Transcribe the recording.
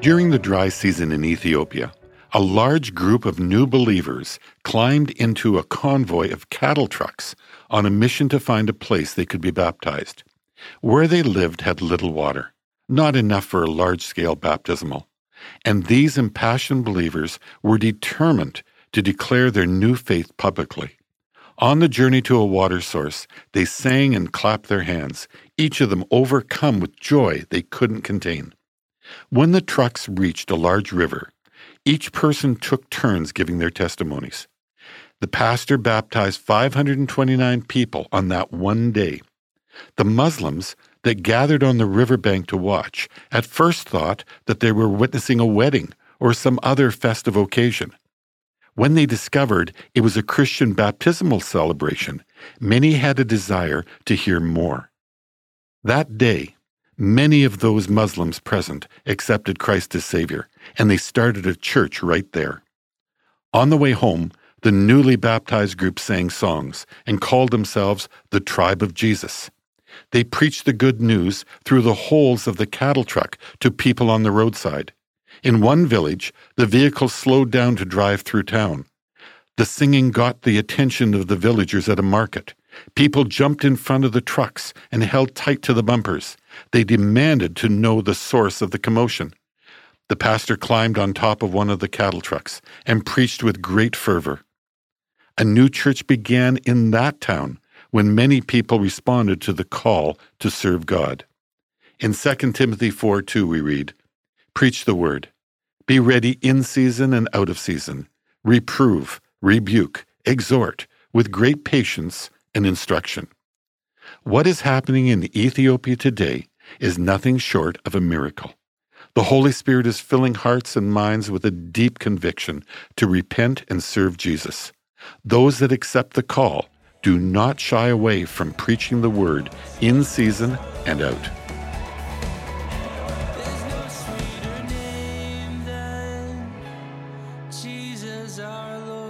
During the dry season in Ethiopia, a large group of new believers climbed into a convoy of cattle trucks on a mission to find a place they could be baptized. Where they lived had little water, not enough for a large-scale baptismal, and these impassioned believers were determined to declare their new faith publicly. On the journey to a water source, they sang and clapped their hands, each of them overcome with joy they couldn't contain. When the trucks reached a large river, each person took turns giving their testimonies. The pastor baptized 529 people on that one day. The Muslims that gathered on the riverbank to watch at first thought that they were witnessing a wedding or some other festive occasion. When they discovered it was a Christian baptismal celebration, many had a desire to hear more. That day, many of those Muslims present accepted Christ as Savior, and they started a church right there. On the way home, the newly baptized group sang songs and called themselves the Tribe of Jesus. They preached the good news through the holes of the cattle truck to people on the roadside. In one village, the vehicle slowed down to drive through town. The singing got the attention of the villagers at a market. People jumped in front of the trucks and held tight to the bumpers. They demanded to know the source of the commotion. The pastor climbed on top of one of the cattle trucks and preached with great fervor. A new church began in that town when many people responded to the call to serve God. In 2 Timothy 4:2 we read, "Preach the word. Be ready in season and out of season. Reprove, rebuke, exhort with great patience and instruction." What is happening in Ethiopia today is nothing short of a miracle. The Holy Spirit is filling hearts and minds with a deep conviction to repent and serve Jesus. Those that accept the call do not shy away from preaching the word in season and out. There's no sweeter name than Jesus our Lord.